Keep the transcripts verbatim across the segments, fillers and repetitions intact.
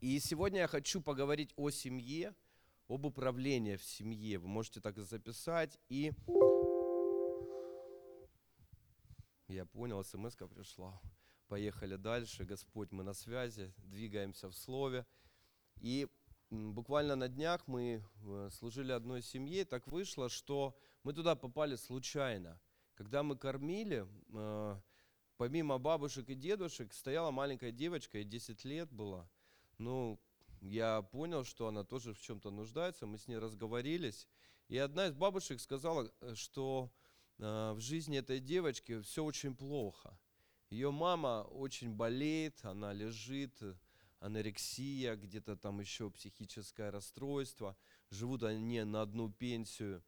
И сегодня я хочу поговорить о семье, об управлении в семье. Вы можете так и записать. И я понял, смс-ка пришла. Поехали дальше. Господь, мы на связи, двигаемся в Слове. И буквально на днях мы служили одной семье. Так вышло, что мы туда попали случайно. Когда мы кормили, помимо бабушек и дедушек, стояла маленькая девочка, ей десять лет было. Ну, я понял, что она тоже в чем-то нуждается. Мы с ней разговорились. И одна из бабушек сказала, что в жизни этой девочки все очень плохо. Ее мама очень болеет, она лежит, анорексия, где-то там еще психическое расстройство. Живут они на одну пенсию.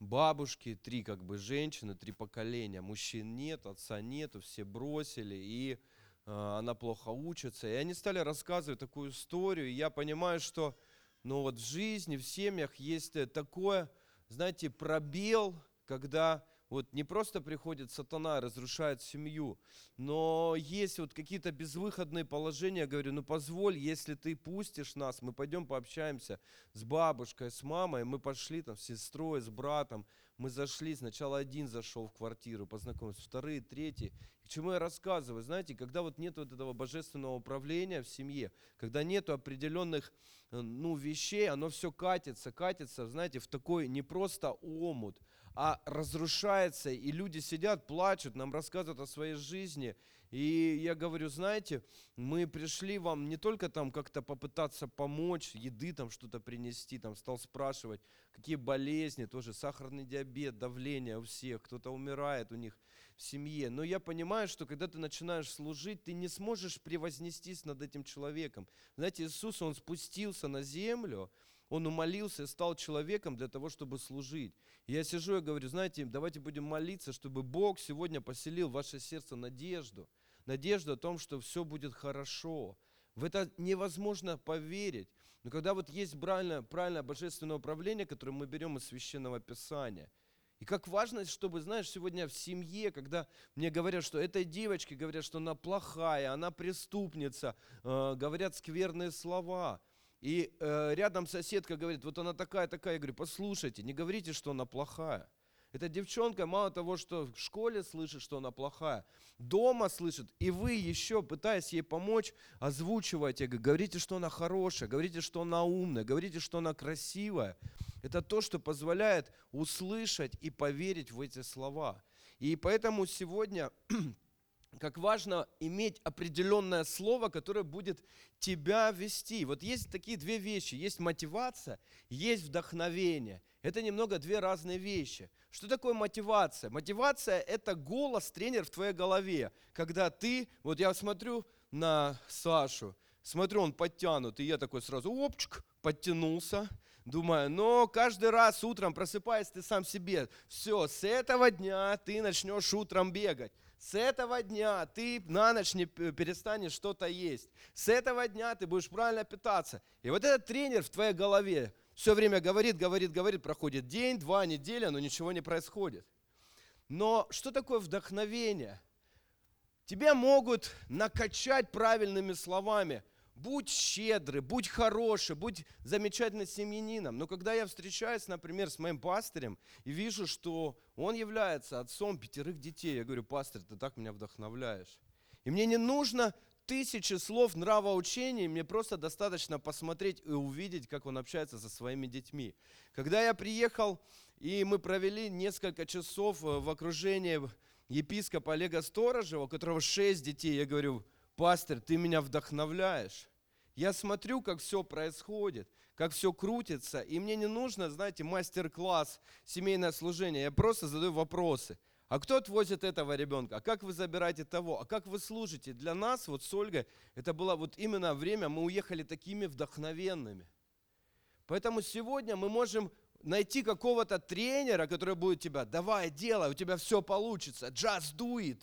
Бабушки, три как бы женщины, три поколения. Мужчин нет, отца нету, все бросили, и э, она плохо учится. И они стали рассказывать такую историю. И я понимаю, что ну, вот в жизни, в семьях есть такое, знаете, пробел, когда... Вот не просто приходит сатана, разрушает семью, но есть вот какие-то безвыходные положения. Я говорю, ну позволь, если ты пустишь нас, мы пойдем пообщаемся с бабушкой, с мамой. Мы пошли там с сестрой, с братом. Мы зашли, сначала один зашел в квартиру, познакомился, вторые, третьи. К чему я рассказываю? Знаете, когда вот нет вот этого божественного управления в семье, когда нет определенных ну, вещей, оно все катится, катится, знаете, в такой не просто омут, а разрушается, и люди сидят, плачут, нам рассказывают о своей жизни. И я говорю, знаете, мы пришли вам не только там как-то попытаться помочь, еды там что-то принести, там стал спрашивать, какие болезни, тоже сахарный диабет, давление у всех, кто-то умирает у них в семье. Но я понимаю, что когда ты начинаешь служить, ты не сможешь превознестись над этим человеком. Знаете, Иисус, Он спустился на землю, Он умолился и стал человеком для того, чтобы служить. Я сижу и говорю, знаете, давайте будем молиться, чтобы Бог сегодня поселил в ваше сердце надежду. Надежду о том, что все будет хорошо. В это невозможно поверить. Но когда вот есть правильное, правильное божественное управление, которое мы берем из Священного Писания, и как важно, чтобы, знаешь, сегодня в семье, когда мне говорят, что этой девочке говорят, что она плохая, она преступница, э, говорят скверные слова. И э, рядом соседка говорит, вот она такая-такая. Я говорю, послушайте, не говорите, что она плохая. Эта девчонка мало того, что в школе слышит, что она плохая, дома слышит, и вы еще, пытаясь ей помочь, озвучиваете, говорите, что она хорошая, говорите, что она умная, говорите, что она красивая. Это то, что позволяет услышать и поверить в эти слова. И поэтому сегодня... Как важно иметь определенное слово, которое будет тебя вести. Вот есть такие две вещи. Есть мотивация, есть вдохновение. Это немного две разные вещи. Что такое мотивация? Мотивация – это голос, тренер в твоей голове. Когда ты, вот я смотрю на Сашу, смотрю, он подтянут, и я такой сразу, опчик, подтянулся. Думаю, но каждый раз утром просыпаясь, ты сам себе, все, с этого дня ты начнешь утром бегать. С этого дня ты на ночь не перестанешь что-то есть. С этого дня ты будешь правильно питаться. И вот этот тренер в твоей голове все время говорит, говорит, говорит, проходит день, два, неделя, но ничего не происходит. Но что такое вдохновение? Тебя могут накачать правильными словами. Будь щедрый, будь хороший, будь замечательным семьянином. Но когда я встречаюсь, например, с моим пастырем и вижу, что он является отцом пятерых детей, я говорю, пастырь, ты так меня вдохновляешь. И мне не нужно тысячи слов нравоучений, мне просто достаточно посмотреть и увидеть, как он общается со своими детьми. Когда я приехал, и мы провели несколько часов в окружении епископа Олега Сторожева, у которого шесть детей, я говорю, пастырь, ты меня вдохновляешь. Я смотрю, как все происходит, как все крутится, и мне не нужно, знаете, мастер-класс, семейное служение. Я просто задаю вопросы. А кто отвозит этого ребенка? А как вы забираете того? А как вы служите? Для нас, вот с Ольгой, это было вот именно время, мы уехали такими вдохновенными. Поэтому сегодня мы можем найти какого-то тренера, который будет тебя, давай, делай, у тебя все получится, just do it.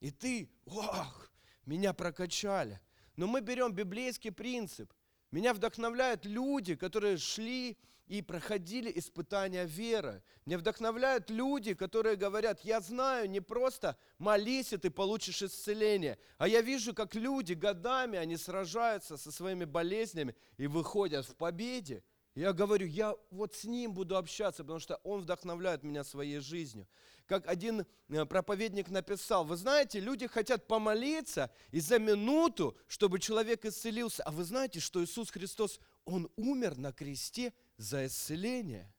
И ты, ох, меня прокачали. Но мы берем библейский принцип. Меня вдохновляют люди, которые шли и проходили испытания веры. Меня вдохновляют люди, которые говорят: я знаю, не просто молись, и ты получишь исцеление. А я вижу, как люди годами, они сражаются со своими болезнями и выходят в победе. Я говорю, я вот с ним буду общаться, потому что он вдохновляет меня своей жизнью. Как один проповедник написал: вы знаете, люди хотят помолиться и за минуту, чтобы человек исцелился. А вы знаете, что Иисус Христос, Он умер на кресте за исцеление.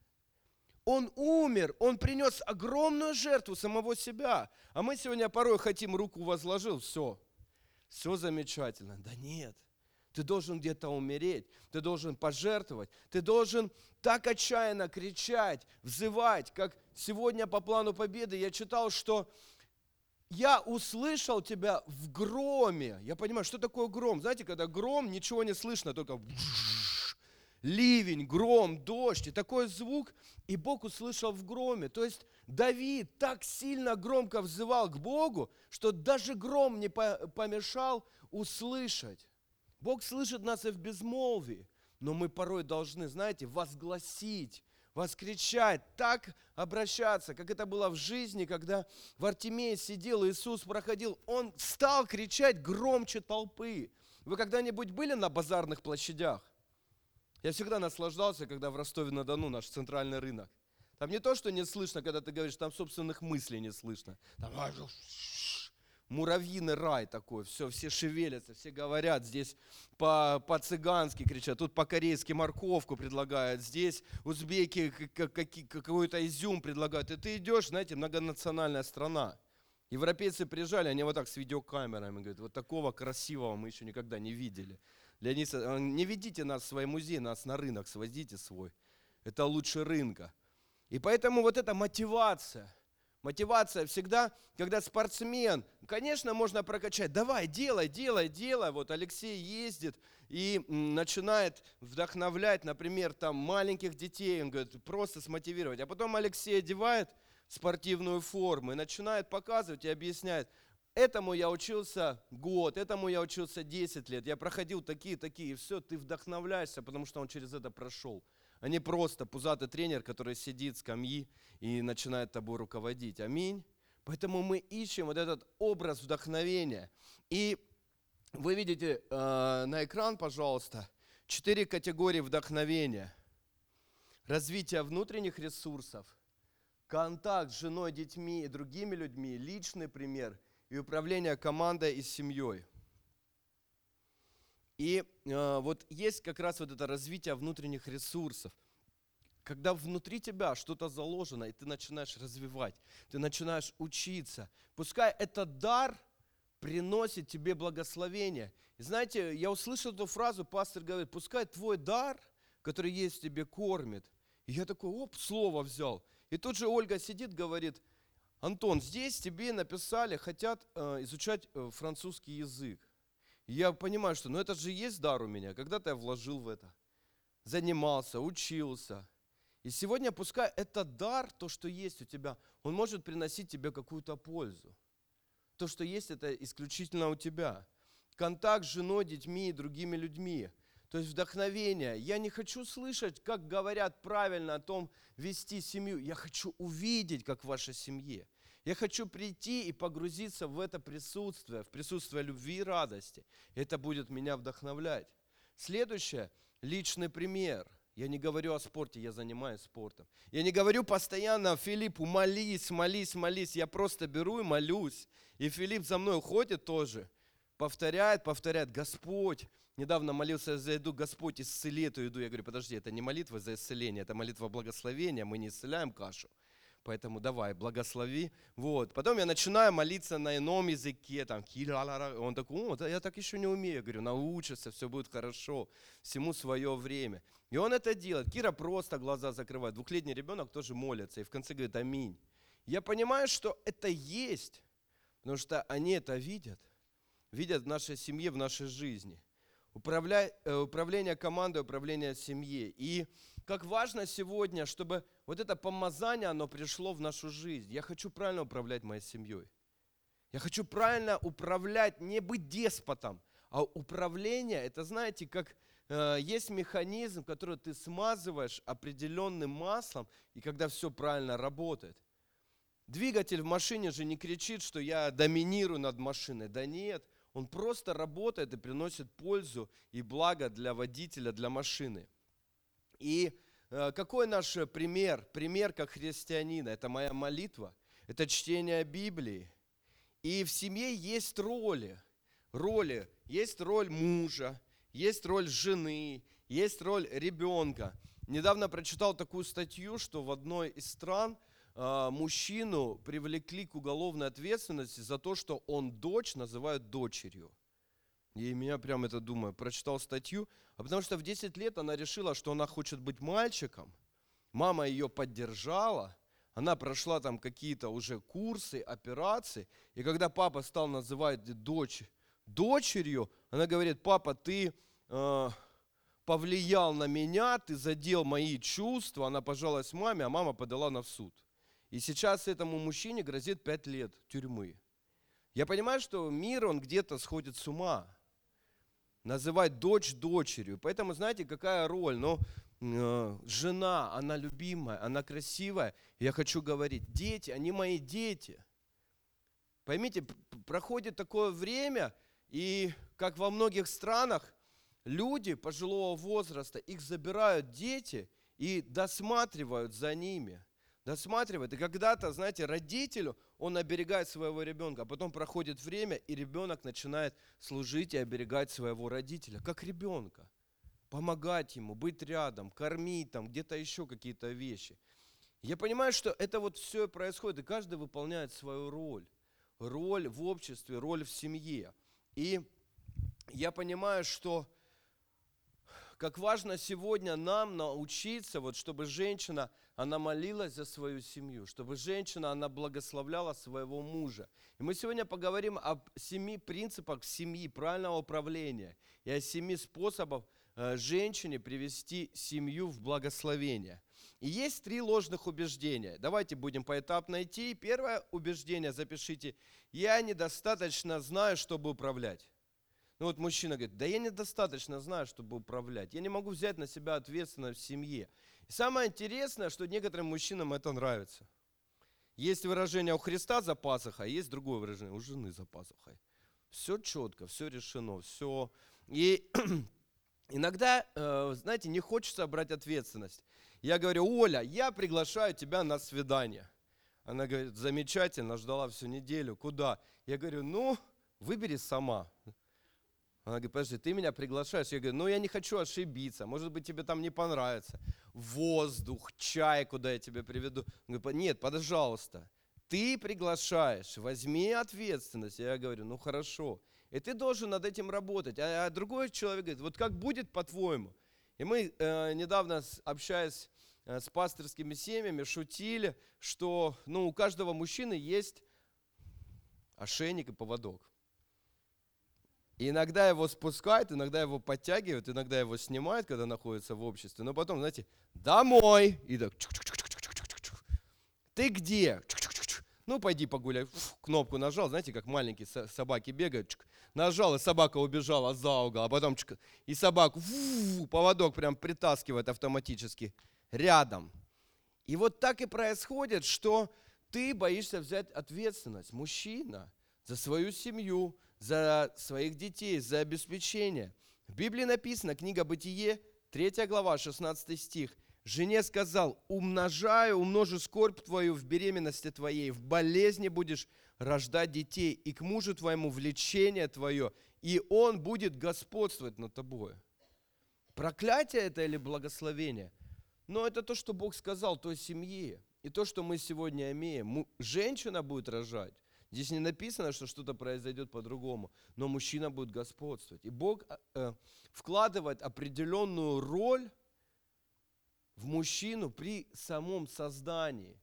Он умер, Он принес огромную жертву самого себя. А мы сегодня порой хотим, руку возложил, все, все замечательно. Да нет. Ты должен где-то умереть, ты должен пожертвовать, ты должен так отчаянно кричать, взывать, как сегодня по плану победы я читал, что я услышал тебя в громе. Я понимаю, что такое гром? Знаете, когда гром, ничего не слышно, только ливень, гром, дождь, и такой звук, и Бог услышал в громе. То есть Давид так сильно громко взывал к Богу, что даже гром не помешал услышать. Бог слышит нас и в безмолвии, но мы порой должны, знаете, возгласить, воскричать, так обращаться, как это было в жизни, когда в Артемии сидел, Иисус проходил, Он стал кричать громче толпы. Вы когда-нибудь были на базарных площадях? Я всегда наслаждался, когда в Ростове-на-Дону наш центральный рынок. Там не то, что не слышно, когда ты говоришь, там собственных мыслей не слышно. Там... муравьиный рай такой, все, все шевелятся, все говорят, здесь по, по-цыгански кричат, тут по-корейски морковку предлагают, здесь узбеки какой-то изюм предлагают. И ты идешь, знаете, многонациональная страна. Европейцы приезжали, они вот так с видеокамерами, говорят, вот такого красивого мы еще никогда не видели. Леонид, не ведите нас в свой музей, нас на рынок свозите свой. Это лучше рынка. И поэтому вот эта мотивация. Мотивация всегда, когда спортсмен, конечно, можно прокачать. Давай, делай, делай, делай. Вот Алексей ездит и начинает вдохновлять, например, там маленьких детей. Он говорит, просто смотивировать. А потом Алексей одевает спортивную форму и начинает показывать и объясняет. Этому я учился год, этому я учился десять лет. Я проходил такие-такие. И все, ты вдохновляешься, потому что он через это прошел. А не просто пузатый тренер, который сидит с скамьи и начинает тобой руководить. Аминь. Поэтому мы ищем вот этот образ вдохновения. И вы видите э, на экран, пожалуйста, четыре категории вдохновения. Развитие внутренних ресурсов, контакт с женой, детьми и другими людьми, личный пример и управление командой и семьей. И э, вот есть как раз вот это развитие внутренних ресурсов. Когда внутри тебя что-то заложено, и ты начинаешь развивать, ты начинаешь учиться. Пускай этот дар приносит тебе благословение. И знаете, я услышал эту фразу, пастор говорит, пускай твой дар, который есть в тебе, кормит. И я такой, оп, слово взял. И тут же Ольга сидит, говорит, Антон, здесь тебе написали, хотят э, изучать э, французский язык. Я понимаю, что ну это же есть дар у меня. Когда-то я вложил в это, занимался, учился. И сегодня пускай этот дар, то, что есть у тебя, он может приносить тебе какую-то пользу. То, что есть, это исключительно у тебя. Контакт с женой, детьми и другими людьми. То есть вдохновение. Я не хочу слышать, как говорят правильно о том, вести семью. Я хочу увидеть, как в вашей семье. Я хочу прийти и погрузиться в это присутствие, в присутствие любви и радости. Это будет меня вдохновлять. Следующее – личный пример. Я не говорю о спорте, я занимаюсь спортом. Я не говорю постоянно Филиппу «молись, молись, молись». Я просто беру и молюсь. И Филипп за мной уходит тоже. Повторяет, повторяет «Господь». Недавно молился за еду, Господь, исцели эту еду. Я говорю, подожди, это не молитва за исцеление, это молитва благословения, мы не исцеляем кашу. Поэтому давай, благослови. Вот. Потом я начинаю молиться на ином языке. Там, он такой, о, я так еще не умею. Я говорю, научишься, все будет хорошо. Всему свое время. И он это делает. Кира просто глаза закрывает. Двухлетний ребенок тоже молится. И в конце говорит, аминь. Я понимаю, что это есть. Потому что они это видят. Видят в нашей семье, в нашей жизни. Управля... Управление командой, управление семьей. И как важно сегодня, чтобы вот это помазание, оно пришло в нашу жизнь. Я хочу правильно управлять моей семьей. Я хочу правильно управлять, не быть деспотом, А управление, это, знаете, как э, есть механизм, который ты смазываешь определенным маслом, и когда все правильно работает. Двигатель в машине же не кричит, что я доминирую над машиной. Да нет, он просто работает и приносит пользу и благо для водителя, для машины. И э, какой наш пример? Пример как христианина. Это моя молитва, это чтение Библии. И в семье есть роли. Роли. Есть роль мужа, есть роль жены, есть роль ребенка. Недавно прочитал такую статью, что в одной из стран э, мужчину привлекли к уголовной ответственности за то, что он дочь называют дочерью. И меня прям это думаю, прочитал статью, а потому что в десять лет она решила, что она хочет быть мальчиком. Мама ее поддержала. Она прошла там какие-то уже курсы, операции. И когда папа стал называть дочь дочерью, она говорит: папа, ты э, повлиял на меня, ты задел мои чувства. Она пожалась маме, а мама подала на в суд. И сейчас этому мужчине грозит пять лет тюрьмы. Я понимаю, что мир, он где-то сходит с ума. Называть дочь дочерью. Поэтому, знаете, какая роль? Но жена, она любимая, она красивая. Я хочу говорить, дети, они мои дети. Поймите, проходит такое время, и как во многих странах, люди пожилого возраста, их забирают дети и досматривают за ними. Досматривают. И когда-то, знаете, родителю, он оберегает своего ребенка, а потом проходит время, и ребенок начинает служить и оберегать своего родителя, как ребенка. Помогать ему, быть рядом, кормить там, где-то еще какие-то вещи. Я понимаю, что это вот все происходит, и каждый выполняет свою роль. Роль в обществе, роль в семье. И я понимаю, что как важно сегодня нам научиться, вот, чтобы женщина, она молилась за свою семью, чтобы женщина, она благословляла своего мужа. И мы сегодня поговорим об семи принципах семьи, правильного управления, и о семи способах женщине привести семью в благословение. И есть три ложных убеждения. Давайте будем поэтапно идти. Первое убеждение, запишите: я недостаточно знаю, чтобы управлять. Ну вот мужчина говорит: да я недостаточно знаю, чтобы управлять. Я не могу взять на себя ответственность в семье. И самое интересное, что некоторым мужчинам это нравится. Есть выражение у Христа за пасухой, есть другое выражение у жены за пасухой. Все четко, все решено, все. И иногда, знаете, не хочется брать ответственность. Я говорю: Оля, я приглашаю тебя на свидание. Она говорит: замечательно, ждала всю неделю. Куда? Я говорю: ну, выбери сама. Она говорит: подожди, ты меня приглашаешь? Я говорю: ну, я не хочу ошибиться, может быть, тебе там не понравится. Воздух, чай, куда я тебя приведу. Она говорит: нет, пожалуйста, ты приглашаешь, возьми ответственность. Я говорю: ну, хорошо. И ты должен над этим работать. А другой человек говорит: вот как будет, по-твоему? И мы э, недавно, общаясь э, с пасторскими семьями, шутили, что ну, у каждого мужчины есть ошейник и поводок. И иногда его спускают, иногда его подтягивают, иногда его снимают, когда находится в обществе. Но потом, знаете, домой. И так: ты где? Ну, пойди погуляй. Фу, кнопку нажал, знаете, как маленькие собаки бегают. Чик, нажал, и собака убежала за угол. А потом чик, и собаку фу, поводок прям притаскивает автоматически рядом. И вот так и происходит, что ты боишься взять ответственность, мужчина, за свою семью, за своих детей, за обеспечение. В Библии написано, книга Бытие, третья глава, шестнадцатый стих. Жене сказал: умножаю, умножу скорбь твою в беременности твоей, в болезни будешь рождать детей, и к мужу твоему влечение твое, и он будет господствовать над тобой. Проклятие это или благословение? Но это то, что Бог сказал той семье, и то, что мы сегодня имеем. Женщина будет рожать. Здесь не написано, что что-то произойдет по-другому, но мужчина будет господствовать. И Бог э, вкладывает определенную роль в мужчину при самом создании,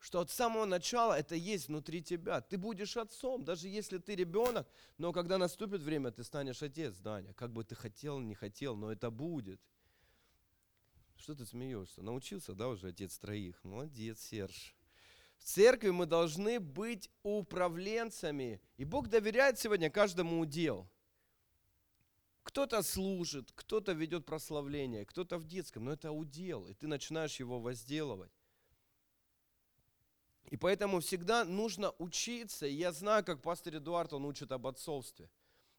что от самого начала это есть внутри тебя. Ты будешь отцом, даже если ты ребенок, но когда наступит время, ты станешь отец, Даня. Как бы ты хотел, не хотел, но это будет. Что ты смеешься? Научился, да, уже отец троих? Молодец, Серж. В церкви мы должны быть управленцами, и Бог доверяет сегодня каждому удел. Кто-то служит, кто-то ведет прославление, кто-то в детском, но это удел, и ты начинаешь его возделывать. И поэтому всегда нужно учиться, и я знаю, как пастор Эдуард, он учит об отцовстве.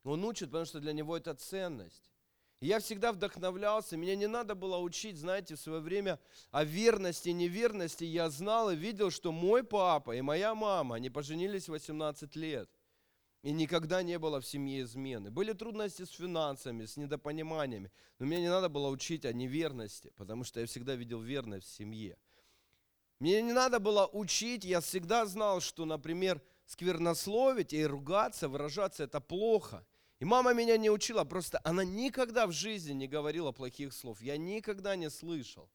Он учит, потому что для него это ценность. И я всегда вдохновлялся, меня не надо было учить, знаете, в свое время о верности и неверности. Я знал и видел, что мой папа и моя мама, они поженились в восемнадцать лет. И никогда не было в семье измены. Были трудности с финансами, с недопониманиями. Но мне не надо было учить о неверности, потому что я всегда видел верность в семье. Мне не надо было учить, я всегда знал, что, например, сквернословить и ругаться, выражаться – это плохо. И мама меня не учила, просто она никогда в жизни не говорила плохих слов. Я никогда не слышал.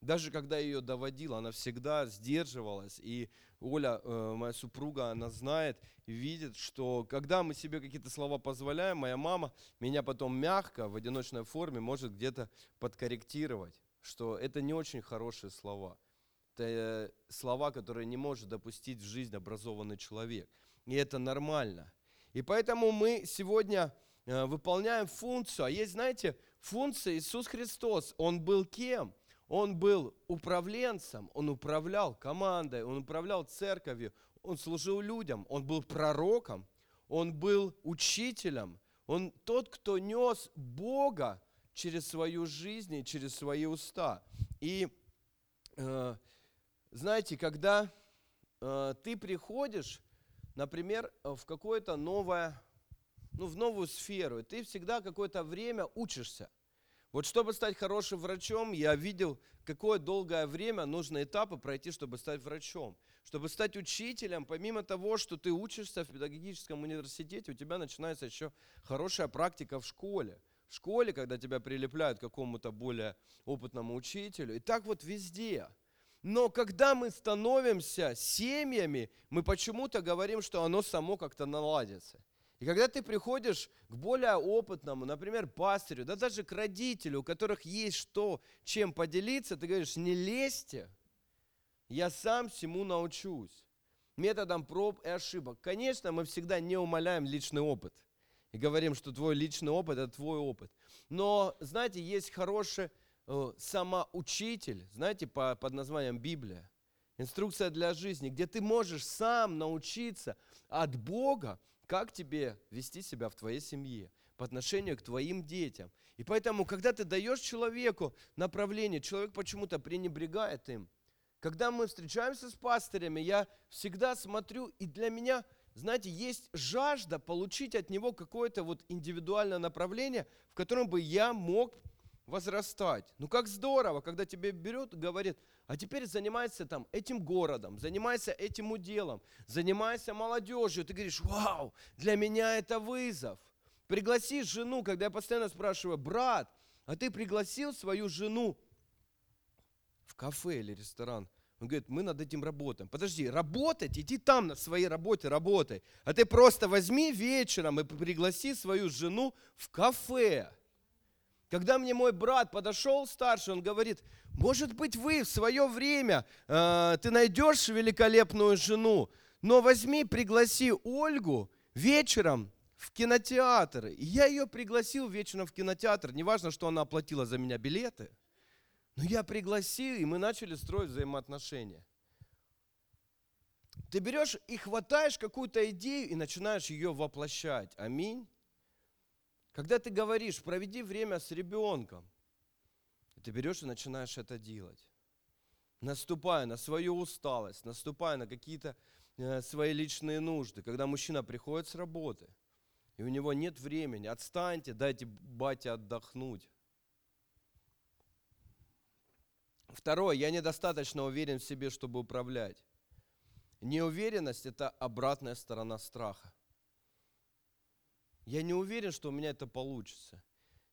Даже когда ее доводила, она всегда сдерживалась. И Оля, моя супруга, она знает и видит, что когда мы себе какие-то слова позволяем, моя мама меня потом мягко, в одиночной форме, может где-то подкорректировать, что это не очень хорошие слова. Это слова, которые не может допустить в жизнь образованный человек. И это нормально. И поэтому мы сегодня выполняем функцию. А есть, знаете, функция Иисус Христос. Он был кем? Он был управленцем, он управлял командой, он управлял церковью, он служил людям, он был пророком, он был учителем, он тот, кто нес Бога через свою жизнь и через свои уста. И э, знаете, когда э, ты приходишь, например, в какое-то новое, ну, в новую сферу, ты всегда какое-то время учишься. Вот чтобы стать хорошим врачом, я видел, какое долгое время нужно этапы пройти, чтобы стать врачом. Чтобы стать учителем, помимо того, что ты учишься в педагогическом университете, у тебя начинается еще хорошая практика в школе. В школе, когда тебя прилепляют к какому-то более опытному учителю. И так вот везде. Но когда мы становимся семьями, мы почему-то говорим, что оно само как-то наладится. И когда ты приходишь к более опытному, например, пастырю, да даже к родителю, у которых есть что, чем поделиться, ты говоришь, не лезьте, я сам всему научусь, методом проб и ошибок. Конечно, мы всегда не умаляем личный опыт и говорим, что твой личный опыт – это твой опыт. Но, знаете, есть хороший э, самоучитель, знаете, по, под названием Библия. Инструкция для жизни, где ты можешь сам научиться от Бога, как тебе вести себя в твоей семье, по отношению к твоим детям. И поэтому, когда ты даешь человеку направление, человек почему-то пренебрегает им. Когда мы встречаемся с пастырями, я всегда смотрю, и для меня, знаете, есть жажда получить от него какое-то вот индивидуальное направление, в котором бы я мог возрастать. Ну как здорово, когда тебе берут и говорят, а теперь занимайся там этим городом, занимайся этим уделом, занимайся молодежью. Ты говоришь, вау, для меня это вызов. Пригласи жену, когда я постоянно спрашиваю, брат, а ты пригласил свою жену в кафе или ресторан? Он говорит, мы над этим работаем. Подожди, работать? Иди там на своей работе работай. А ты просто возьми вечером и пригласи свою жену в кафе. Когда мне мой брат подошел старший, он говорит, может быть, вы в свое время, э, ты найдешь великолепную жену, но возьми, пригласи Ольгу вечером в кинотеатр. И я ее пригласил вечером в кинотеатр, неважно, что она оплатила за меня билеты, но я пригласил, и мы начали строить взаимоотношения. Ты берешь и хватаешь какую-то идею и начинаешь ее воплощать. Аминь. Когда ты говоришь, проведи время с ребенком, ты берешь и начинаешь это делать, наступая на свою усталость, наступая на какие-то свои личные нужды. Когда мужчина приходит с работы, и у него нет времени, отстаньте, дайте бате отдохнуть. Второе, я недостаточно уверен в себе, чтобы управлять. Неуверенность – это обратная сторона страха. Я не уверен, что у меня это получится.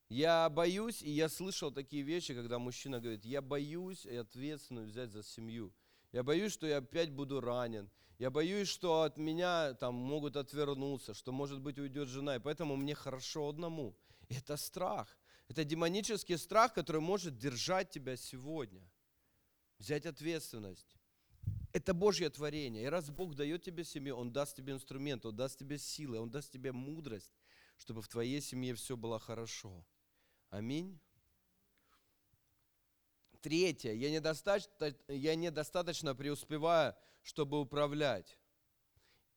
Я боюсь, и я слышал такие вещи, когда мужчина говорит, я боюсь ответственность взять за семью. Я боюсь, что я опять буду ранен. Я боюсь, что от меня там могут отвернуться, что, может быть, уйдет жена. И поэтому мне хорошо одному. Это страх. Это демонический страх, который может держать тебя сегодня. Взять ответственность. Это Божье творение. И раз Бог дает тебе семью, Он даст тебе инструмент, Он даст тебе силы, Он даст тебе мудрость, чтобы в твоей семье все было хорошо. Аминь. Третье. Я недостаточно, я недостаточно преуспеваю, чтобы управлять.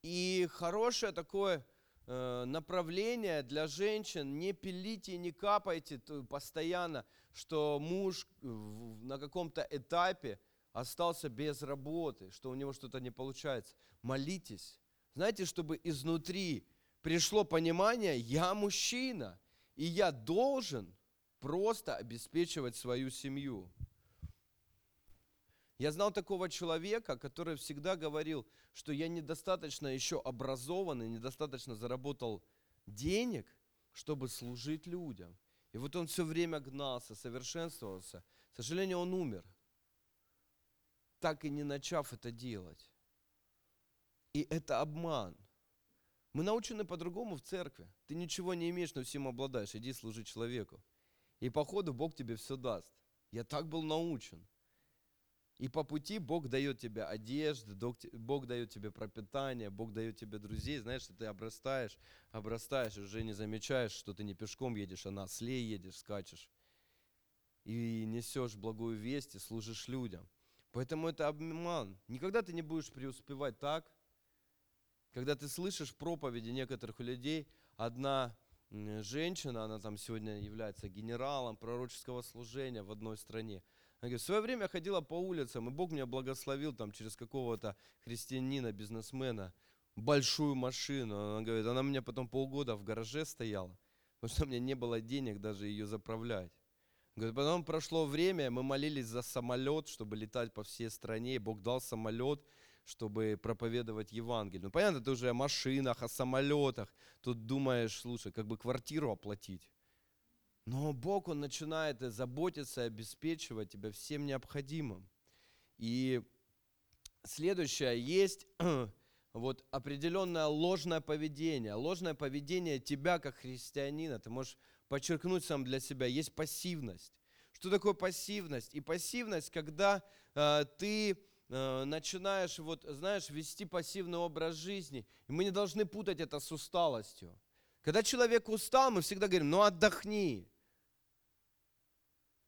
И хорошее такое э, направление для женщин. Не пилите, не капайте постоянно, что муж на каком-то этапе остался без работы, что у него что-то не получается. Молитесь. Знаете, чтобы изнутри пришло понимание, я мужчина, и я должен просто обеспечивать свою семью. Я знал такого человека, который всегда говорил, что я недостаточно еще образован и недостаточно заработал денег, чтобы служить людям. И вот он все время гнался, совершенствовался. К сожалению, он умер, так и не начав это делать. И это обман. Мы научены по-другому в церкви. Ты ничего не имеешь, но всем обладаешь. Иди служи человеку. И по ходу Бог тебе все даст. Я так был научен. И по пути Бог дает тебе одежду, Бог дает тебе пропитание, Бог дает тебе друзей. Знаешь, ты обрастаешь, обрастаешь, уже не замечаешь, что ты не пешком едешь, а на осле едешь, скачешь. И несешь благую весть и служишь людям. Поэтому это обман. Никогда ты не будешь преуспевать так, когда ты слышишь проповеди некоторых людей. Одна женщина, она там сегодня является генералом пророческого служения в одной стране. Она говорит, в свое время я ходила по улицам, и Бог меня благословил там, через какого-то христианина, бизнесмена, большую машину. Она говорит, она у меня потом полгода в гараже стояла, потому что у меня не было денег даже ее заправлять. Говорит, потом прошло время, мы молились за самолет, чтобы летать по всей стране, и Бог дал самолет, чтобы проповедовать Евангелие. Ну, понятно, ты уже о машинах, о самолетах, тут думаешь, слушай, как бы квартиру оплатить. Но Бог, Он начинает заботиться, обеспечивать тебя всем необходимым. И следующее, есть вот определенное ложное поведение. Ложное поведение тебя, как христианина, ты можешь подчеркнуть сам для себя, есть пассивность. Что такое пассивность? И пассивность, когда э, ты э, начинаешь, вот, знаешь, вести пассивный образ жизни. И мы не должны путать это с усталостью. Когда человек устал, мы всегда говорим, ну отдохни.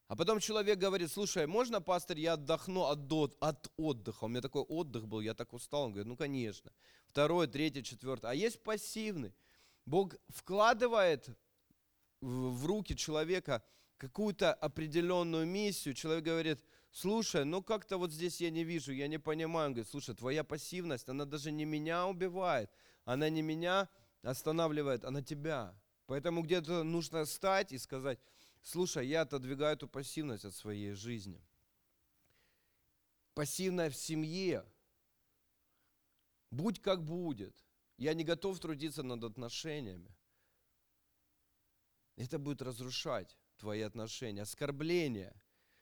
А потом человек говорит, слушай, можно, пастор, я отдохну от, от отдыха? У меня такой отдых был, я так устал. Он говорит, ну конечно. Второе, третье, четвертое. А есть пассивный. Бог вкладывает в руки человека какую-то определенную миссию. Человек говорит, слушай, ну как-то вот здесь я не вижу, я не понимаю. Он говорит, слушай, твоя пассивность, она даже не меня убивает, она не меня останавливает, она тебя. Поэтому где-то нужно встать и сказать, слушай, я отодвигаю эту пассивность от своей жизни. Пассивная в семье. Будь как будет. Я не готов трудиться над отношениями. Это будет разрушать твои отношения. Оскорбление.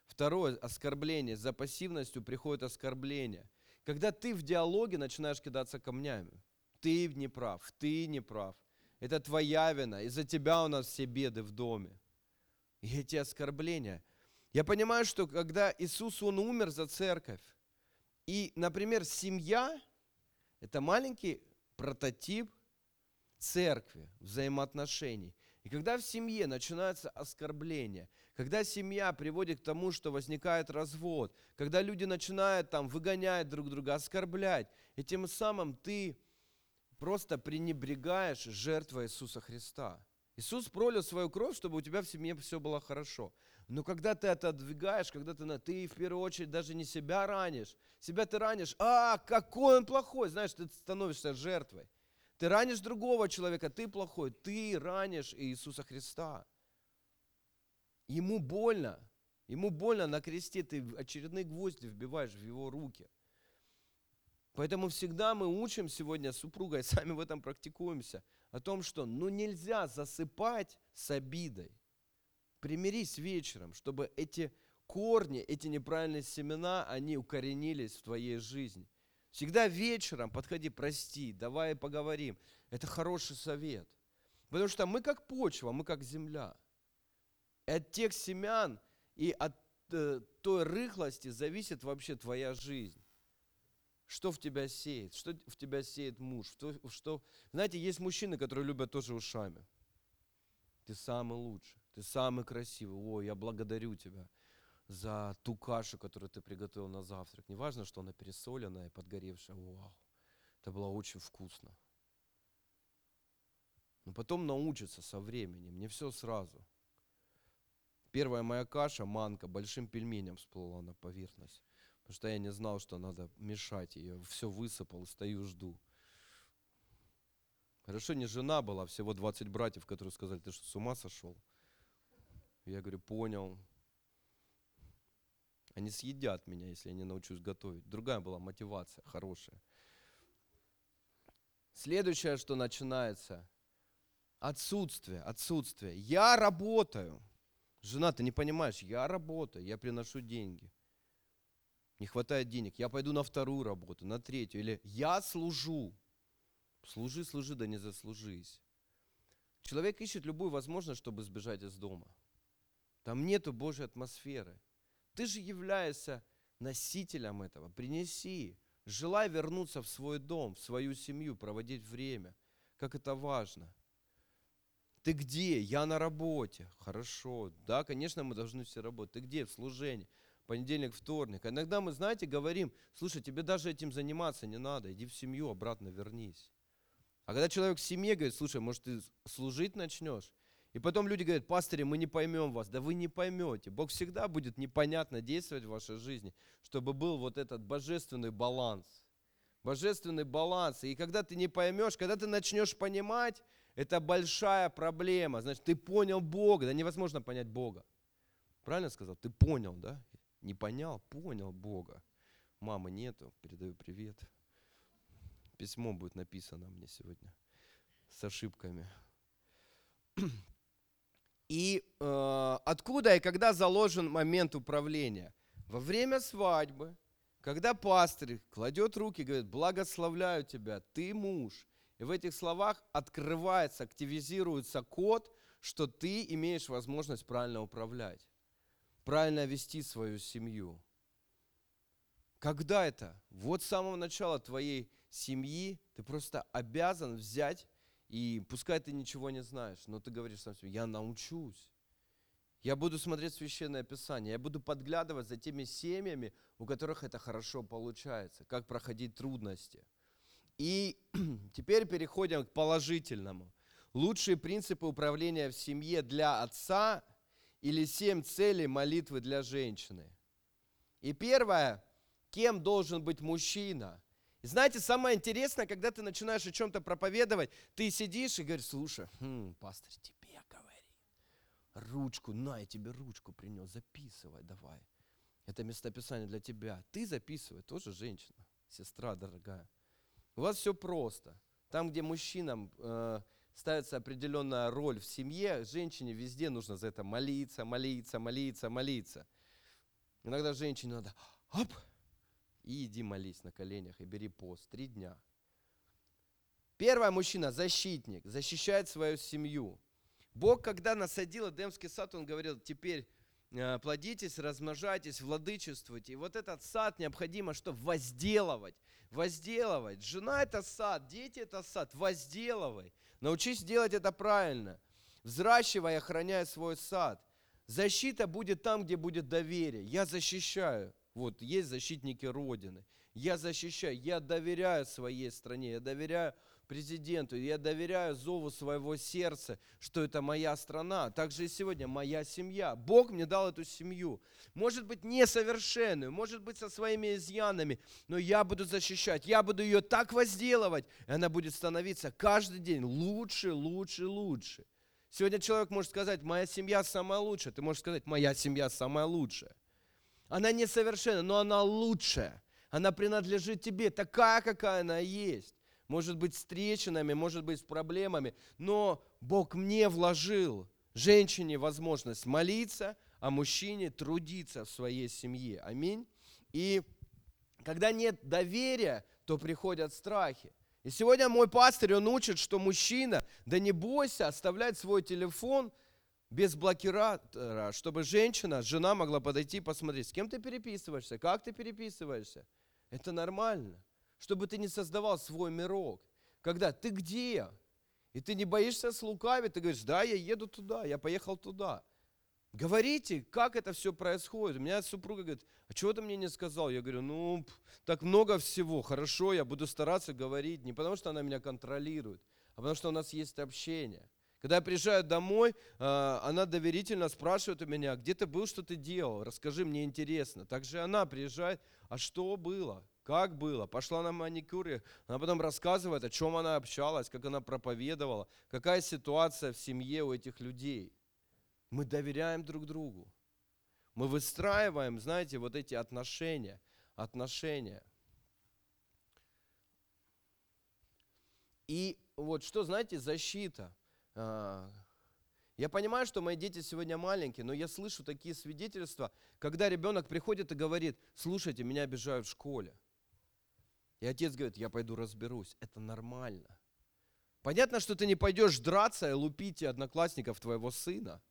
Второе, оскорбление. За пассивностью приходит оскорбление. Когда ты в диалоге начинаешь кидаться камнями. Ты не прав, ты не прав. Это твоя вина. Из-за тебя у нас все беды в доме. И эти оскорбления. Я понимаю, что когда Иисус, Он умер за церковь. И, например, семья – это маленький прототип церкви, взаимоотношений. И когда в семье начинается оскорбление, когда семья приводит к тому, что возникает развод, когда люди начинают там выгонять друг друга, оскорблять, и тем самым ты просто пренебрегаешь жертвой Иисуса Христа. Иисус пролил свою кровь, чтобы у тебя в семье все было хорошо. Но когда ты это отодвигаешь, когда ты, ты в первую очередь даже не себя ранишь, себя ты ранишь, а какой он плохой, знаешь, ты становишься жертвой. Ты ранишь другого человека, ты плохой, ты ранишь Иисуса Христа. Ему больно, ему больно на кресте, ты очередные гвозди вбиваешь в его руки. Поэтому всегда мы учим сегодня супруга, и сами в этом практикуемся, о том, что ну, нельзя засыпать с обидой. Примирись вечером, чтобы эти корни, эти неправильные семена, они укоренились в твоей жизни. Всегда вечером подходи, прости, давай поговорим. Это хороший совет. Потому что мы как почва, мы как земля. И от тех семян и от э, той рыхлости зависит вообще твоя жизнь. Что в тебя сеет? Что в тебя сеет муж? Что, что... Знаете, есть мужчины, которые любят тоже ушами. Ты самый лучший, ты самый красивый. О, я благодарю тебя за ту кашу, которую ты приготовил на завтрак. Не важно, что она пересоленная и подгоревшая. Вау, это было очень вкусно. Но потом научиться со временем, не все сразу. Первая моя каша, манка, большим пельменем всплыла на поверхность. Потому что я не знал, что надо мешать. Я все высыпал, стою, жду. Хорошо, не жена была, всего двадцать братьев, которые сказали, ты что, с ума сошел? Я говорю, понял. Они съедят меня, если я не научусь готовить. Другая была мотивация хорошая. Следующее, что начинается, отсутствие, отсутствие. Я работаю. Жена, ты не понимаешь, я работаю, я приношу деньги. Не хватает денег. Я пойду на вторую работу, на третью. Или я служу. Служи, служи, да не заслужись. Человек ищет любую возможность, чтобы сбежать из дома. Там нету Божьей атмосферы. Ты же являешься носителем этого. Принеси. Желай вернуться в свой дом, в свою семью, проводить время. Как это важно. Ты где? Я на работе. Хорошо. Да, конечно, мы должны все работать. Ты где? В служении. Понедельник, вторник. Иногда мы, знаете, говорим, слушай, тебе даже этим заниматься не надо. Иди в семью, обратно вернись. А когда человек в семье говорит, слушай, может, ты служить начнешь? И потом люди говорят, пастыри, мы не поймем вас. Да вы не поймете. Бог всегда будет непонятно действовать в вашей жизни, чтобы был вот этот божественный баланс. Божественный баланс. И когда ты не поймешь, когда ты начнешь понимать, это большая проблема. Значит, ты понял Бога. Да невозможно понять Бога. Правильно сказал? Ты понял, да? Не понял? Понял Бога. Мамы нету. Передаю привет. Письмо будет написано мне сегодня с ошибками. И э, откуда и когда заложен момент управления? Во время свадьбы, когда пастырь кладет руки и говорит, благословляю тебя, ты муж. И в этих словах открывается, активизируется код, что ты имеешь возможность правильно управлять, правильно вести свою семью. Когда это? Вот с самого начала твоей семьи ты просто обязан взять, и пускай ты ничего не знаешь, но ты говоришь сам себе, я научусь. Я буду смотреть Священное Писание, я буду подглядывать за теми семьями, у которых это хорошо получается, как проходить трудности. И теперь переходим к положительному. Лучшие принципы управления в семье для отца или семь целей молитвы для женщины. И первое, кем должен быть мужчина? И знаете, самое интересное, когда ты начинаешь о чем-то проповедовать, ты сидишь и говоришь, слушай, хм, пастор, тебе говори, ручку, на, я тебе ручку принес, записывай давай. Это местописание для тебя. Ты записывай, тоже женщина, сестра дорогая. У вас все просто. Там, где мужчинам э, ставится определенная роль в семье, женщине везде нужно за это молиться, молиться, молиться, молиться. Иногда женщине надо, оп, и иди молись на коленях, и бери пост. Три дня. Первый мужчина, защитник, защищает свою семью. Бог, когда насадил Эдемский сад, Он говорил, теперь э, плодитесь, размножайтесь, владычествуйте. И вот этот сад необходимо, что возделывать. Возделывать. Жена – это сад, дети – это сад. Возделывай. Научись делать это правильно. Взращивай и охраняй свой сад. Защита будет там, где будет доверие. Я защищаю. Вот есть защитники Родины. Я защищаю. Я доверяю своей стране. Я доверяю президенту. Я доверяю зову своего сердца, что это моя страна. Также и сегодня моя семья. Бог мне дал эту семью. Может быть, несовершенную, может быть, со своими изъянами, но я буду защищать. Я буду ее так возделывать, и она будет становиться каждый день лучше, лучше, лучше. Сегодня человек может сказать, моя семья самая лучшая. Ты можешь сказать, моя семья самая лучшая. Она несовершенна, но она лучшая. Она принадлежит тебе, такая, какая она есть. Может быть, с трещинами, может быть, с проблемами. Но Бог мне вложил, женщине, возможность молиться, а мужчине трудиться в своей семье. Аминь. И когда нет доверия, то приходят страхи. И сегодня мой пастырь, он учит, что мужчина, да не бойся оставлять свой телефон без блокиратора, чтобы женщина, жена могла подойти и посмотреть, с кем ты переписываешься, как ты переписываешься. Это нормально. Чтобы ты не создавал свой мирок. Когда ты где? И ты не боишься слукавить, ты говоришь, да, я еду туда, я поехал туда. Говорите, как это все происходит. У меня супруга говорит, а чего ты мне не сказал? Я говорю, ну, так много всего, хорошо, я буду стараться говорить. Не потому, что она меня контролирует, а потому, что у нас есть общение. Когда я приезжаю домой, она доверительно спрашивает у меня, где ты был, что ты делал? Расскажи, мне интересно. Также она приезжает, а что было? Как было? Пошла на маникюр, она потом рассказывает, о чем она общалась, как она проповедовала, какая ситуация в семье у этих людей. Мы доверяем друг другу. Мы выстраиваем, знаете, вот эти отношения. Отношения. И вот что, знаете, защита. Я понимаю, что мои дети сегодня маленькие, но я слышу такие свидетельства, когда ребенок приходит и говорит, слушайте, меня обижают в школе. И отец говорит, я пойду разберусь. Это нормально. Понятно, что ты не пойдешь драться и лупить одноклассников твоего сына,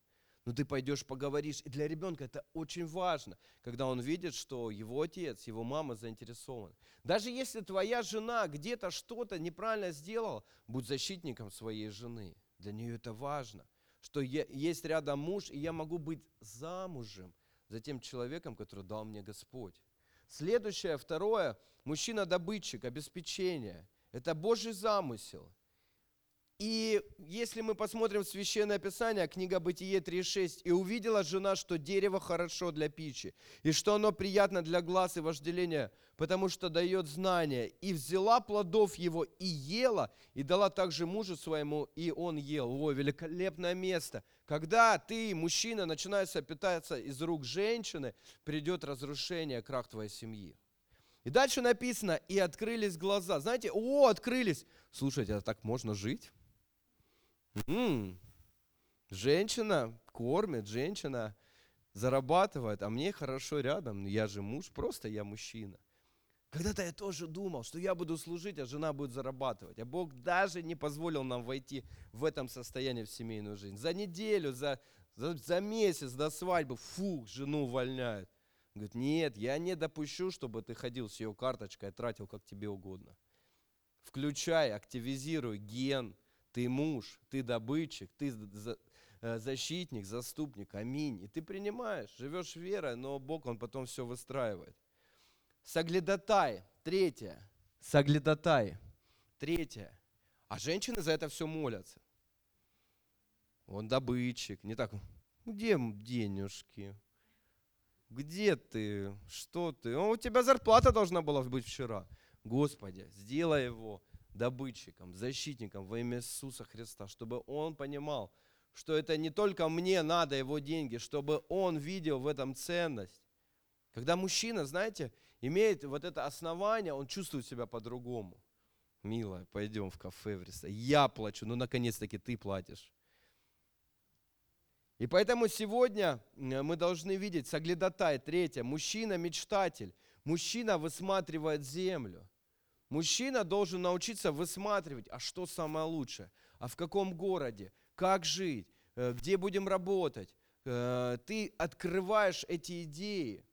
но ты пойдешь поговоришь. И для ребенка это очень важно, когда он видит, что его отец, его мама заинтересованы. Даже если твоя жена где-то что-то неправильно сделала, будь защитником своей жены. Для нее это важно, что есть рядом муж, и я могу быть замужем за тем человеком, который дал мне Господь. Следующее, второе, мужчина-добытчик, обеспечение. Это Божий замысел. И если мы посмотрим в Священное Писание, книга Бытие три шесть, «И увидела жена, что дерево хорошо для пищи, и что оно приятно для глаз и вожделения, потому что дает знания, и взяла плодов его, и ела, и дала также мужу своему, и он ел». О, великолепное место! Когда ты, мужчина, начинаешь питаться из рук женщины, придет разрушение, крах твоей семьи. И дальше написано, «И открылись глаза». Знаете, о, открылись! Слушайте, а так можно жить? М-м. Женщина кормит, женщина зарабатывает, а мне хорошо рядом, я же муж, просто я мужчина. Когда-то я тоже думал, что я буду служить, а жена будет зарабатывать. А Бог даже не позволил нам войти в этом состоянии в семейную жизнь. За неделю, за, за, за месяц до свадьбы, фу, жену увольняют. Он говорит, нет, я не допущу, чтобы ты ходил с ее карточкой и тратил как тебе угодно. Включай, активизируй ген. Ты муж, ты добытчик, ты защитник, заступник, аминь. И ты принимаешь, живешь верой, но Бог, Он потом все выстраивает. Соглядотай, третье. Соглядотай, третье. А женщины за это все молятся. Он добытчик, не так, где денежки? Где ты? Что ты? О, у тебя зарплата должна была быть вчера. Господи, сделай его добытчиком, защитником во имя Иисуса Христа, чтобы он понимал, что это не только мне надо его деньги, чтобы он видел в этом ценность. Когда мужчина, знаете, имеет вот это основание, он чувствует себя по-другому. Милая, пойдем в кафе, в ресторан. Я плачу, ну наконец-таки ты платишь. И поэтому сегодня мы должны видеть соглядотай, третье, мужчина-мечтатель, мужчина высматривает землю. Мужчина должен научиться высматривать, а что самое лучшее, а в каком городе, как жить, где будем работать. Ты открываешь эти идеи.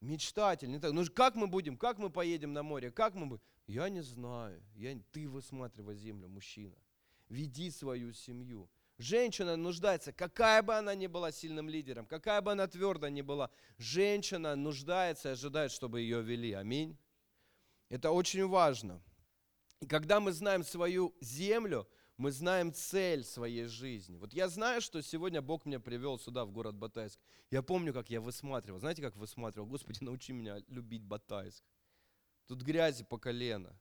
Мечтатель. Не так. Ну как мы будем, как мы поедем на море, как мы будем? Я не знаю. Я... Ты высматривай землю, мужчина. Веди свою семью. Женщина нуждается, какая бы она ни была сильным лидером, какая бы она твердо ни была, женщина нуждается и ожидает, чтобы ее вели. Аминь. Это очень важно. И когда мы знаем свою землю, мы знаем цель своей жизни. Вот я знаю, что сегодня Бог меня привел сюда, в город Батайск. Я помню, как я высматривал. Знаете, как высматривал? Господи, научи меня любить Батайск. Тут грязи по колено.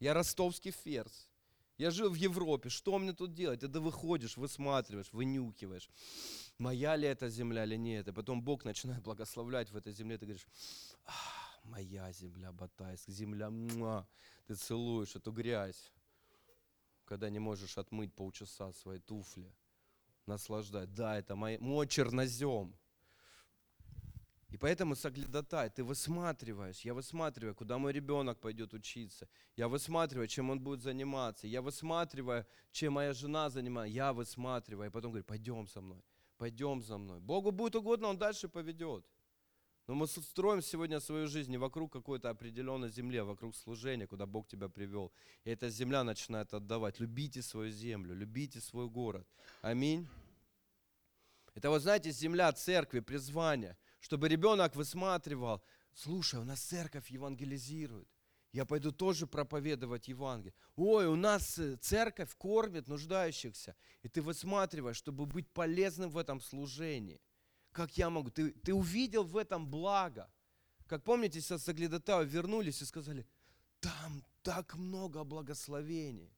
Я ростовский ферзь. Я жил в Европе. Что мне тут делать? Ты выходишь, высматриваешь, вынюхиваешь. Моя ли эта земля или нет? И потом Бог начинает благословлять в этой земле. Ты говоришь... Моя земля, Батайск, земля, муа. Ты целуешь эту грязь, когда не можешь отмыть полчаса свои туфли, наслаждать. Да, это мой, мой чернозем. И поэтому соглядотай, ты высматриваешь, я высматриваю, куда мой ребенок пойдет учиться, я высматриваю, чем он будет заниматься, я высматриваю, чем моя жена занимается, я высматриваю, и потом говорю, пойдем со мной, пойдем за мной. Богу будет угодно, Он дальше поведет. Но мы строим сегодня свою жизнь не вокруг какой-то определенной земли, а вокруг служения, куда Бог тебя привел. И эта земля начинает отдавать. Любите свою землю, любите свой город. Аминь. Это вот, знаете, земля церкви, призвание. Чтобы ребенок высматривал, слушай, у нас церковь евангелизирует. Я пойду тоже проповедовать Евангелие. Ой, у нас церковь кормит нуждающихся. И ты высматриваешь, чтобы быть полезным в этом служении. Как я могу? Ты, ты увидел в этом благо. Как помните, сейчас соглядатаи вернулись и сказали, там так много благословений.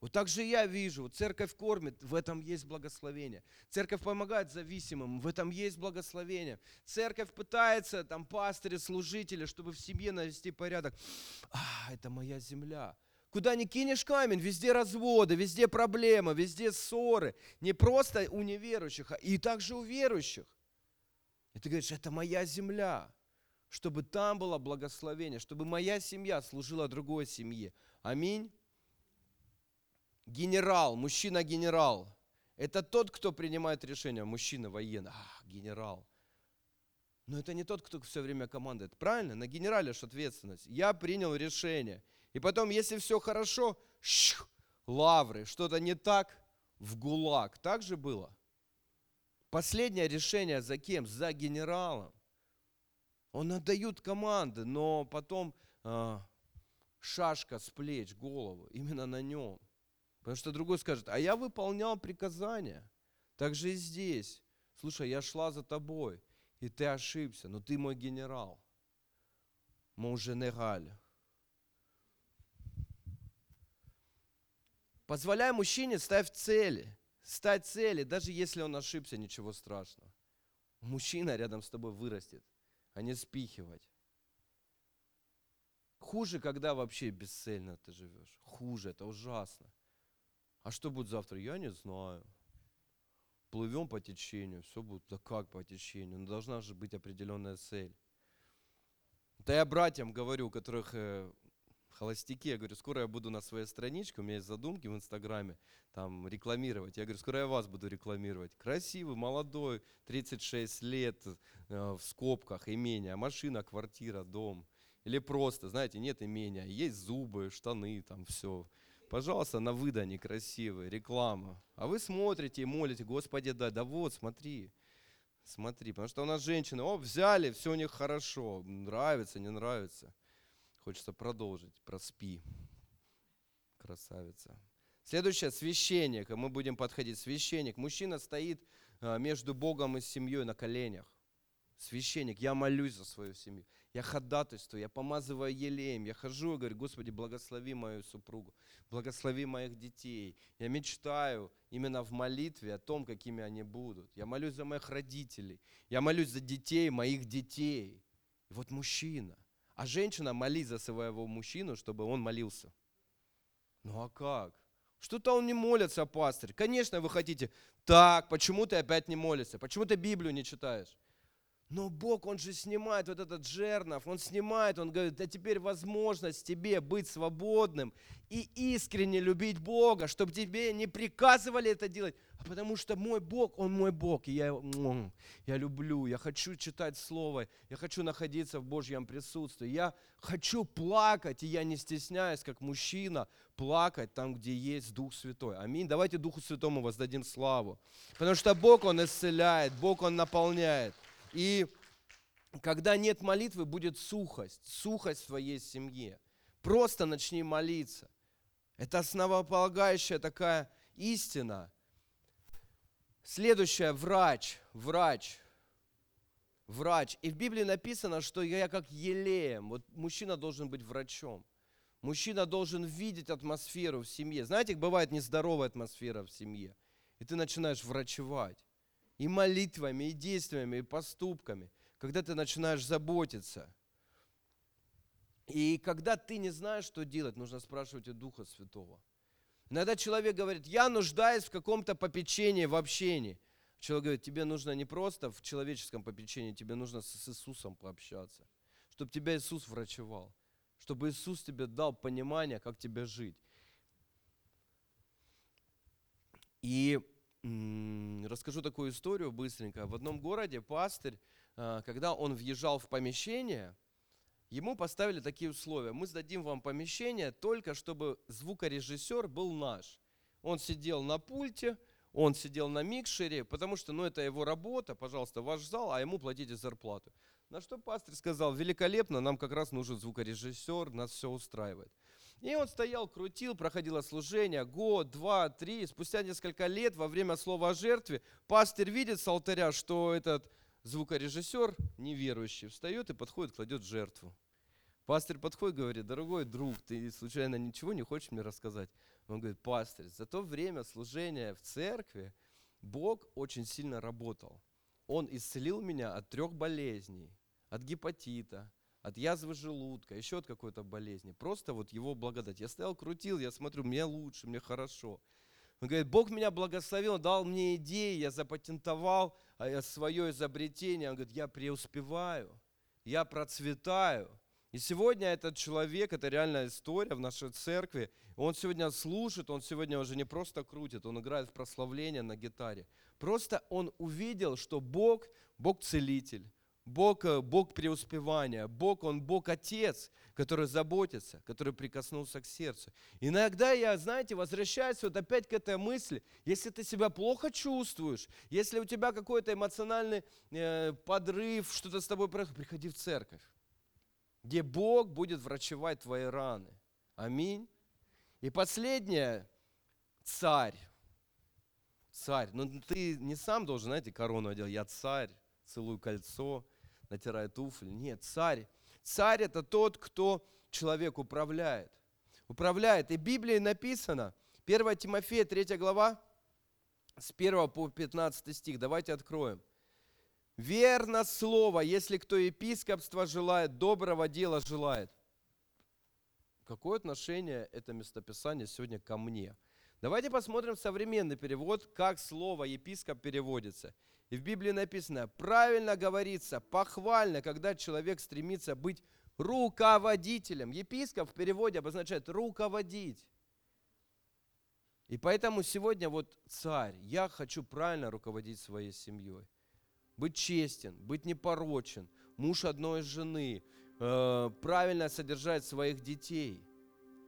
Вот так же я вижу, вот церковь кормит, в этом есть благословение. Церковь помогает зависимым, в этом есть благословение. Церковь пытается, там, пастыри, служители, чтобы в семье навести порядок. А, это моя земля. Куда ни кинешь камень, везде разводы, везде проблемы, везде ссоры. Не просто у неверующих, а и также у верующих. И ты говоришь, это моя земля. Чтобы там было благословение, чтобы моя семья служила другой семье. Аминь. Генерал, мужчина-генерал, это тот, кто принимает решение, мужчина военный, а, генерал. Но это не тот, кто все время командует, правильно? На генерале же ответственность. Я принял решение. И потом, если все хорошо, шух, лавры, что-то не так, в ГУЛАГ. Так же было? Последнее решение за кем? За генералом. Он отдает команды, но потом э, шашка с плеч, голову, именно на нем. Потому что другой скажет, а я выполнял приказания. Так же и здесь. Слушай, я шла за тобой, и ты ошибся, но ты мой генерал. Мой женераль. Позволяй мужчине ставь цели. Ставь цели, даже если он ошибся, ничего страшного. Мужчина рядом с тобой вырастет, а не спихивать. Хуже, когда вообще бесцельно ты живешь. Хуже, это ужасно. А что будет завтра? Я не знаю. Плывем по течению, все будет, да как по течению? Но должна же быть определенная цель. Да я братьям говорю, у которых э, холостяки, я говорю, скоро я буду на своей страничке, у меня есть задумки в Инстаграме, там рекламировать. Я говорю, скоро я вас буду рекламировать. Красивый, молодой, тридцать шесть лет, э, в скобках, имение, машина, квартира, дом. Или просто, знаете, нет имения, есть зубы, штаны, там все. Пожалуйста, на выдане красивая реклама. А вы смотрите и молите, Господи, дай, да вот, смотри, смотри. Потому что у нас женщины, о, взяли, все у них хорошо, нравится, не нравится. Хочется продолжить, проспи, красавица. Следующее, священник, мы будем подходить. Священник, мужчина стоит между Богом и семьей на коленях. Священник, я молюсь за свою семью, я ходатайствую, я помазываю елеем, я хожу и говорю, Господи, благослови мою супругу, благослови моих детей. Я мечтаю именно в молитве о том, какими они будут. Я молюсь за моих родителей, я молюсь за детей, моих детей. И вот мужчина. А женщина молит за своего мужчину, чтобы он молился. Ну а как? Что-то он не молится, пастырь. Конечно, вы хотите, так, почему ты опять не молишься, почему ты Библию не читаешь? Но Бог, Он же снимает вот этот жернов, Он снимает, Он говорит, да теперь возможность тебе быть свободным и искренне любить Бога, чтобы тебе не приказывали это делать, а потому что мой Бог, Он мой Бог, и я, я люблю, я хочу читать Слово, я хочу находиться в Божьем присутствии, я хочу плакать, и я не стесняюсь, как мужчина, плакать там, где есть Дух Святой. Аминь. Давайте Духу Святому воздадим славу, потому что Бог, Он исцеляет, Бог, Он наполняет. И когда нет молитвы, будет сухость, сухость в своей семье. Просто начни молиться. Это основополагающая такая истина. Следующее, врач, врач, врач. И в Библии написано, что я как елеем. Вот мужчина должен быть врачом. Мужчина должен видеть атмосферу в семье. Знаете, бывает нездоровая атмосфера в семье. И ты начинаешь врачевать. И молитвами, и действиями, и поступками, когда ты начинаешь заботиться. И когда ты не знаешь, что делать, нужно спрашивать у Духа Святого. Иногда человек говорит, я нуждаюсь в каком-то попечении, в общении. Человек говорит, тебе нужно не просто в человеческом попечении, тебе нужно с Иисусом пообщаться, чтобы тебя Иисус врачевал, чтобы Иисус тебе дал понимание, как тебе жить. И Расскажу такую историю быстренько. В одном городе пастырь, когда он въезжал в помещение, ему поставили такие условия. Мы сдадим вам помещение только, чтобы звукорежиссер был наш. Он сидел на пульте, он сидел на микшере, потому что ну, это его работа, пожалуйста, ваш зал, а ему платите зарплату. На что пастырь сказал: великолепно, нам как раз нужен звукорежиссер, нас все устраивает. И он стоял, крутил, проходило служение, год, два, три. Спустя несколько лет, во время слова о жертве, пастырь видит с алтаря, что этот звукорежиссер неверующий встает и подходит, кладет жертву. Пастырь подходит, говорит: дорогой друг, ты случайно ничего не хочешь мне рассказать? Он говорит: пастырь, за то время служения в церкви Бог очень сильно работал. Он исцелил меня от трех болезней, от гепатита, от язвы желудка, еще от какой-то болезни. Просто вот его благодать. Я стоял, крутил, я смотрю, мне лучше, мне хорошо. Он говорит: Бог меня благословил, дал мне идеи, я запатентовал свое изобретение. Он говорит: я преуспеваю, я процветаю. И сегодня этот человек, это реальная история в нашей церкви. Он сегодня слушает, он сегодня уже не просто крутит, он играет в прославление на гитаре. Просто он увидел, что Бог, Бог целитель. Бог, Бог преуспевания, Бог, Он Бог Отец, который заботится, который прикоснулся к сердцу. Иногда я, знаете, возвращаюсь вот опять к этой мысли, если ты себя плохо чувствуешь, если у тебя какой-то эмоциональный э, подрыв, что-то с тобой происходит, приходи в церковь, где Бог будет врачевать твои раны. Аминь. И последнее, царь. Царь. Ну ты не сам должен, знаете, корону одел, я царь, целую кольцо, натирает туфли. Нет, царь. Царь – это тот, кто человек управляет. Управляет. И в Библии написано, первое Тимофея, третья глава, с первого по пятнадцатый стих. Давайте откроем. «Верно слово, если кто епископства желает, доброго дела желает». Какое отношение это местописание сегодня ко мне? Давайте посмотрим современный перевод, как слово «епископ» переводится. И в Библии написано: правильно говорится, похвально, когда человек стремится быть руководителем. Епископ в переводе обозначает руководить. И поэтому сегодня вот царь, я хочу правильно руководить своей семьей. Быть честен, быть непорочен, муж одной жены, э, правильно содержать своих детей.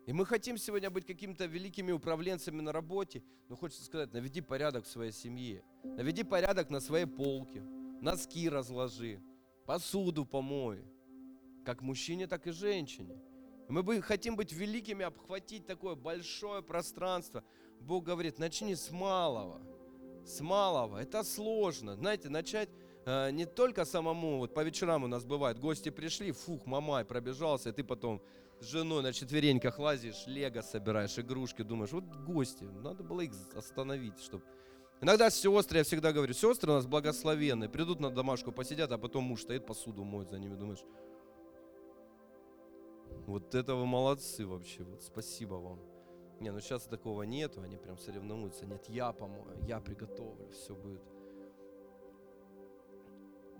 И мы хотим сегодня быть какими-то великими управленцами на работе, но хочется сказать: наведи порядок в своей семье, наведи порядок на своей полке, носки разложи, посуду помой, как мужчине, так и женщине. Мы хотим быть великими, обхватить такое большое пространство. Бог говорит: начни с малого, с малого. Это сложно, знаете, начать... Не только самому, вот по вечерам у нас бывает, гости пришли, фух, мамай, пробежался, и ты потом с женой на четвереньках лазишь, лего собираешь, игрушки, думаешь, вот гости, надо было их остановить, чтобы... Иногда сестры, я всегда говорю, сестры у нас благословенные, придут на домашку, посидят, а потом муж стоит, посуду моет за ними, думаешь, вот это вы молодцы вообще, вот спасибо вам. Не, ну сейчас такого нету, они прям соревнуются, нет, я помою, я приготовлю, все будет...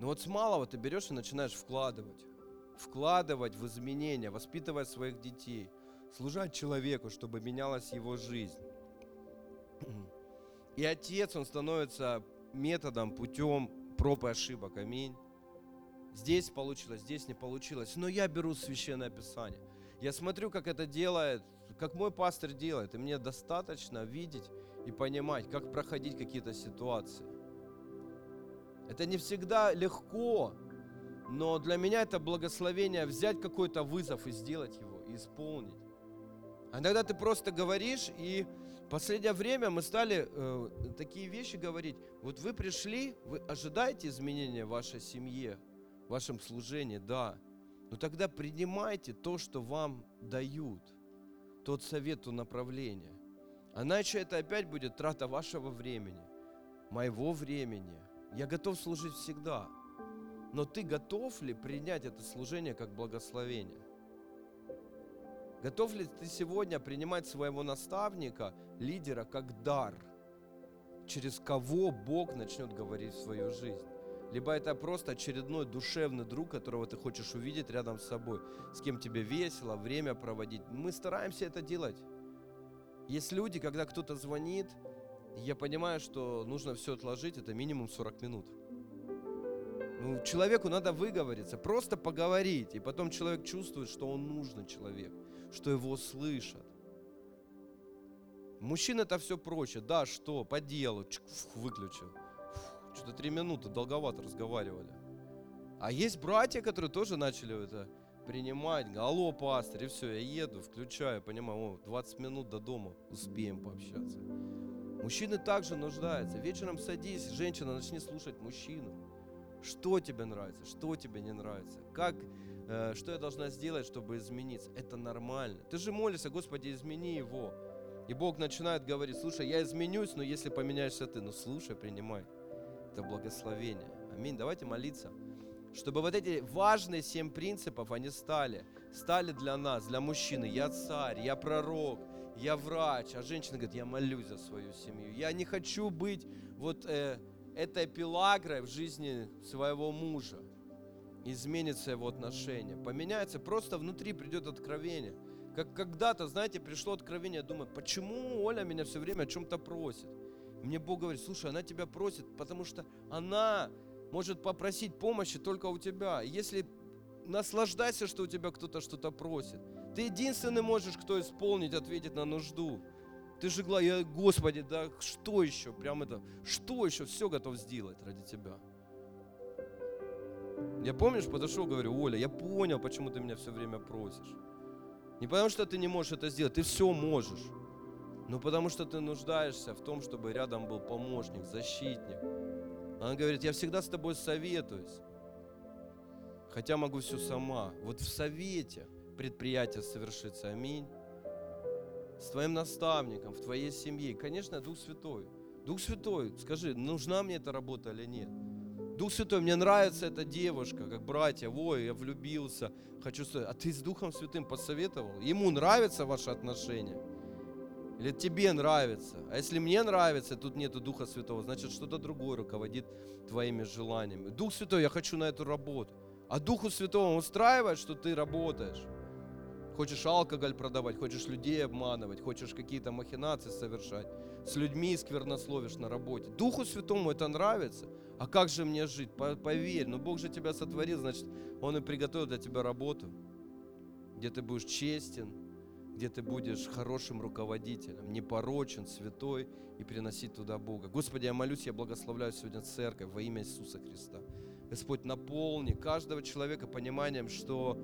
Но вот с малого ты берешь и начинаешь вкладывать. Вкладывать в изменения, воспитывать своих детей, служить человеку, чтобы менялась его жизнь. И отец, он становится методом, путем проб и ошибок. Аминь. Здесь получилось, здесь не получилось. Но я беру Священное Писание. Я смотрю, как это делает, как мой пастырь делает. И мне достаточно видеть и понимать, как проходить какие-то ситуации. Это не всегда легко, но для меня это благословение взять какой-то вызов и сделать его, и исполнить. А иногда ты просто говоришь, и в последнее время мы стали э, такие вещи говорить. Вот вы пришли, вы ожидаете изменения в вашей семье, в вашем служении, да. Но тогда принимайте то, что вам дают, тот совет, то направление. Иначе это опять будет трата вашего времени, моего времени. Я готов служить всегда, но ты готов ли принять это служение как благословение? Готов ли ты сегодня принимать своего наставника, лидера, как дар, через кого Бог начнет говорить в свою жизнь? Либо это просто очередной душевный друг, которого ты хочешь увидеть рядом с собой, с кем тебе весело время проводить. Мы стараемся это делать. Есть люди, когда кто-то звонит, я понимаю, что нужно все отложить, это минимум сорок минут. Ну, человеку надо выговориться, просто поговорить, и потом человек чувствует, что он нужен человек, что его слышат. Мужчин это все проще. Да, что, по делу, фух, выключил. Фух, что-то три минуты долговато разговаривали. А есть братья, которые тоже начали это принимать. Алло, пастырь, и все, я еду, включаю, понимаю, о, двадцать минут до дома, успеем пообщаться. Мужчины также нуждаются. Вечером садись, женщина, начни слушать мужчину. Что тебе нравится, что тебе не нравится, как, э, что я должна сделать, чтобы измениться. Это нормально. Ты же молишься, Господи, измени его. И Бог начинает говорить, слушай, я изменюсь, но если поменяешься ты, ну слушай, принимай. Это благословение. Аминь. Давайте молиться, чтобы вот эти важные семь принципов, они стали, стали для нас, для мужчины. Я царь, я пророк, я врач. А женщина говорит, я молюсь за свою семью. Я не хочу быть вот... Э, этой пилагрой в жизни своего мужа. Изменится его отношение, поменяется, просто внутри придет откровение. Как когда-то, знаете, пришло откровение, я думаю, почему Оля меня все время о чем-то просит? Мне Бог говорит, слушай, она тебя просит, потому что она может попросить помощи только у тебя. Если наслаждайся, что у тебя кто-то что-то просит. Ты единственный можешь, кто исполнить, ответить на нужду. Ты же говоришь, Господи, да что еще? Прям это, что еще? Все готов сделать ради Тебя. Я, помнишь, подошел, говорю, Оля, я понял, почему ты меня все время просишь. Не потому, что ты не можешь это сделать, ты все можешь. Но потому, что ты нуждаешься в том, чтобы рядом был помощник, защитник. Она говорит, я всегда с тобой советуюсь, хотя могу все сама. Вот в совете предприятие совершится, аминь. С твоим наставником, в твоей семье. Конечно, Дух Святой. Дух Святой, скажи, нужна мне эта работа или нет? Дух Святой, мне нравится эта девушка, как братья, ой, я влюбился, хочу... А ты с Духом Святым посоветовал? Ему нравятся ваши отношения? Или тебе нравится? А если мне нравится, тут нету Духа Святого, значит, что-то другое руководит твоими желаниями. Дух Святой, я хочу на эту работу. А Духу Святому устраивает, что ты работаешь? Хочешь алкоголь продавать, хочешь людей обманывать, хочешь какие-то махинации совершать, с людьми сквернословишь на работе. Духу Святому это нравится, а как же мне жить? Поверь, ну Бог же тебя сотворил, значит, Он и приготовил для тебя работу, где ты будешь честен, где ты будешь хорошим руководителем, непорочен, святой и приносить туда Бога. Господи, я молюсь, я благословляю сегодня церковь во имя Иисуса Христа. Господь, наполни каждого человека пониманием, что...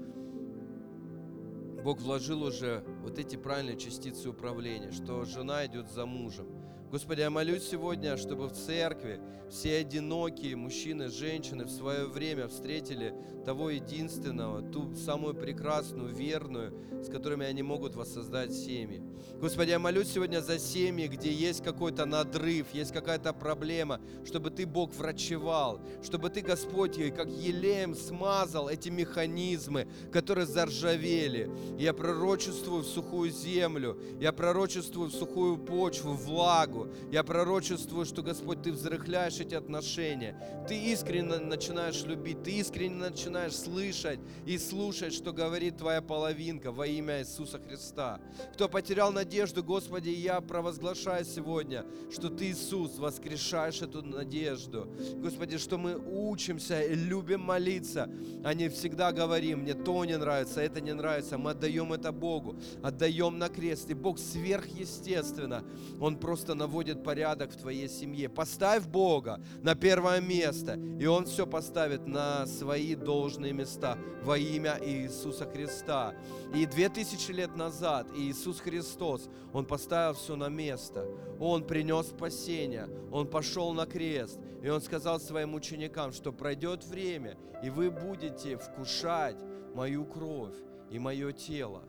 Бог вложил уже вот эти правильные частицы управления, что жена идет за мужем. Господи, я молюсь сегодня, чтобы в церкви все одинокие мужчины, женщины в свое время встретили того единственного, ту самую прекрасную, верную, с которыми они могут воссоздать семьи. Господи, я молюсь сегодня за семьи, где есть какой-то надрыв, есть какая-то проблема, чтобы Ты, Бог, врачевал, чтобы Ты, Господь, как елеем смазал эти механизмы, которые заржавели. Я пророчествую в сухую землю, я пророчествую в сухую почву, влагу. Я пророчествую, что, Господь, Ты взрыхляешь эти отношения. Ты искренне начинаешь любить, Ты искренне начинаешь слышать и слушать, что говорит твоя половинка во имя Иисуса Христа. Кто потерял надежду, Господи, я провозглашаю сегодня, что Ты, Иисус, воскрешаешь эту надежду. Господи, что мы учимся и любим молиться, а не всегда говорим, мне то не нравится, это не нравится. Мы отдаем это Богу, отдаем на крест. И Бог сверхъестественно, Он просто на наводит порядок в твоей семье. Поставь Бога на первое место, и Он все поставит на свои должные места во имя Иисуса Христа. И две тысячи лет назад Иисус Христос, Он поставил все на место. Он принес спасение, Он пошел на крест, и Он сказал своим ученикам, что пройдет время, и вы будете вкушать мою кровь и мое тело.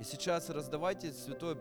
И сейчас раздавайте святое